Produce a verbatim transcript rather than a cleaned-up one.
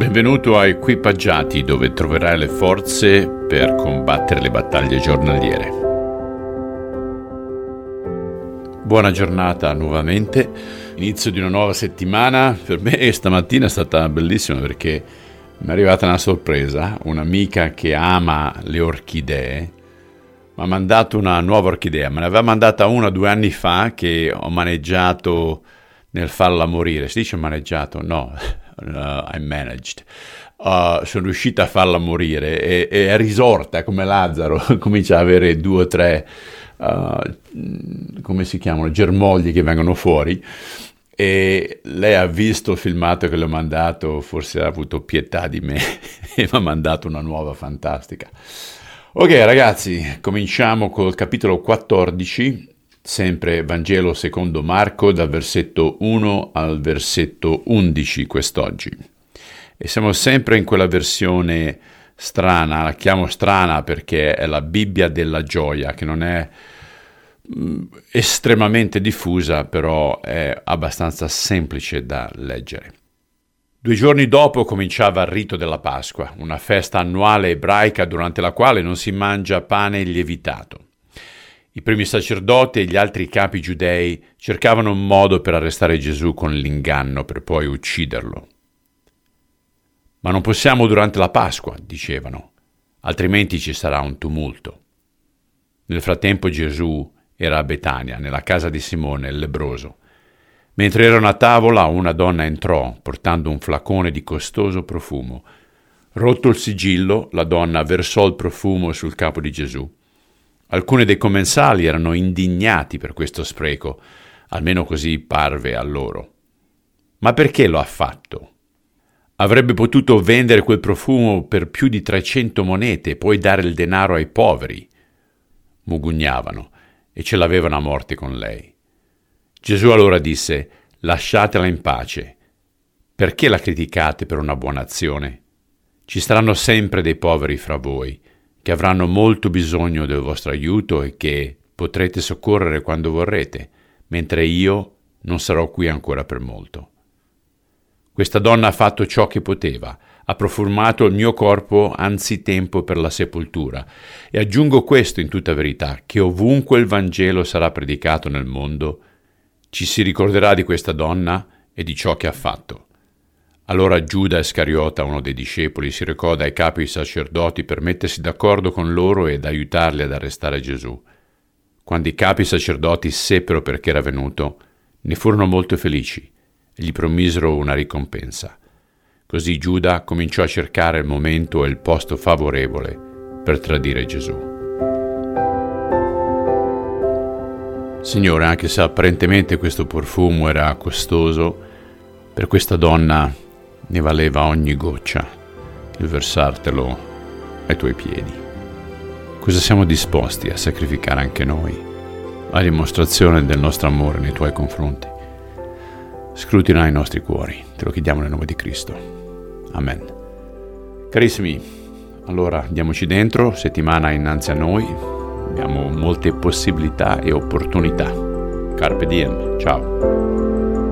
Benvenuto a Equipaggiati, dove troverai le forze per combattere le battaglie giornaliere. Buona giornata nuovamente, inizio di una nuova settimana. Per me stamattina è stata bellissima perché mi è arrivata una sorpresa. Un'amica che ama le orchidee mi ha mandato una nuova orchidea, me ne aveva mandata una due anni fa che ho maneggiato nel farla morire. Si dice maneggiato? No. Uh, I managed. Uh, sono riuscita a farla morire e, e è risorta come Lazzaro. Comincia ad avere due o tre, uh, come si chiamano, germogli che vengono fuori. E lei ha visto il filmato che le ho mandato, forse ha avuto pietà di me e mi ha mandato una nuova fantastica. Ok ragazzi, cominciamo col capitolo quattordici, sempre Vangelo secondo Marco, dal versetto uno al versetto undici quest'oggi. E siamo sempre in quella versione strana, la chiamo strana perché è la Bibbia della gioia, che non è mh, estremamente diffusa, però è abbastanza semplice da leggere. Due giorni dopo cominciava il rito della Pasqua, una festa annuale ebraica durante la quale non si mangia pane lievitato. I primi sacerdoti e gli altri capi giudei cercavano un modo per arrestare Gesù con l'inganno per poi ucciderlo. Ma non possiamo durante la Pasqua, dicevano, altrimenti ci sarà un tumulto. Nel frattempo Gesù era a Betania, nella casa di Simone il lebbroso. Mentre erano a tavola, una donna entrò, portando un flacone di costoso profumo. Rotto il sigillo, la donna versò il profumo sul capo di Gesù. Alcuni dei commensali erano indignati per questo spreco, almeno così parve a loro. Ma perché lo ha fatto? Avrebbe potuto vendere quel profumo per più di trecento monete e poi dare il denaro ai poveri. Mugugnavano e ce l'avevano a morte con lei. Gesù allora disse: «Lasciatela in pace. Perché la criticate per una buona azione? Ci saranno sempre dei poveri fra voi, che avranno molto bisogno del vostro aiuto e che potrete soccorrere quando vorrete, mentre io non sarò qui ancora per molto. Questa donna ha fatto ciò che poteva, ha profumato il mio corpo anzitempo per la sepoltura, e aggiungo questo in tutta verità, che ovunque il Vangelo sarà predicato nel mondo, ci si ricorderà di questa donna e di ciò che ha fatto». Allora Giuda Iscariota, uno dei discepoli, si recò dai capi sacerdoti per mettersi d'accordo con loro ed aiutarli ad arrestare Gesù. Quando i capi sacerdoti seppero perché era venuto, ne furono molto felici e gli promisero una ricompensa. Così Giuda cominciò a cercare il momento e il posto favorevole per tradire Gesù. Signore, anche se apparentemente questo profumo era costoso, per questa donna ne valeva ogni goccia il versartelo ai tuoi piedi. Cosa siamo disposti a sacrificare anche noi, a dimostrazione del nostro amore nei tuoi confronti? Scrutina i nostri cuori, te lo chiediamo nel nome di Cristo. Amen. Carissimi, allora diamoci dentro, settimana innanzi a noi, abbiamo molte possibilità e opportunità. Carpe diem, ciao.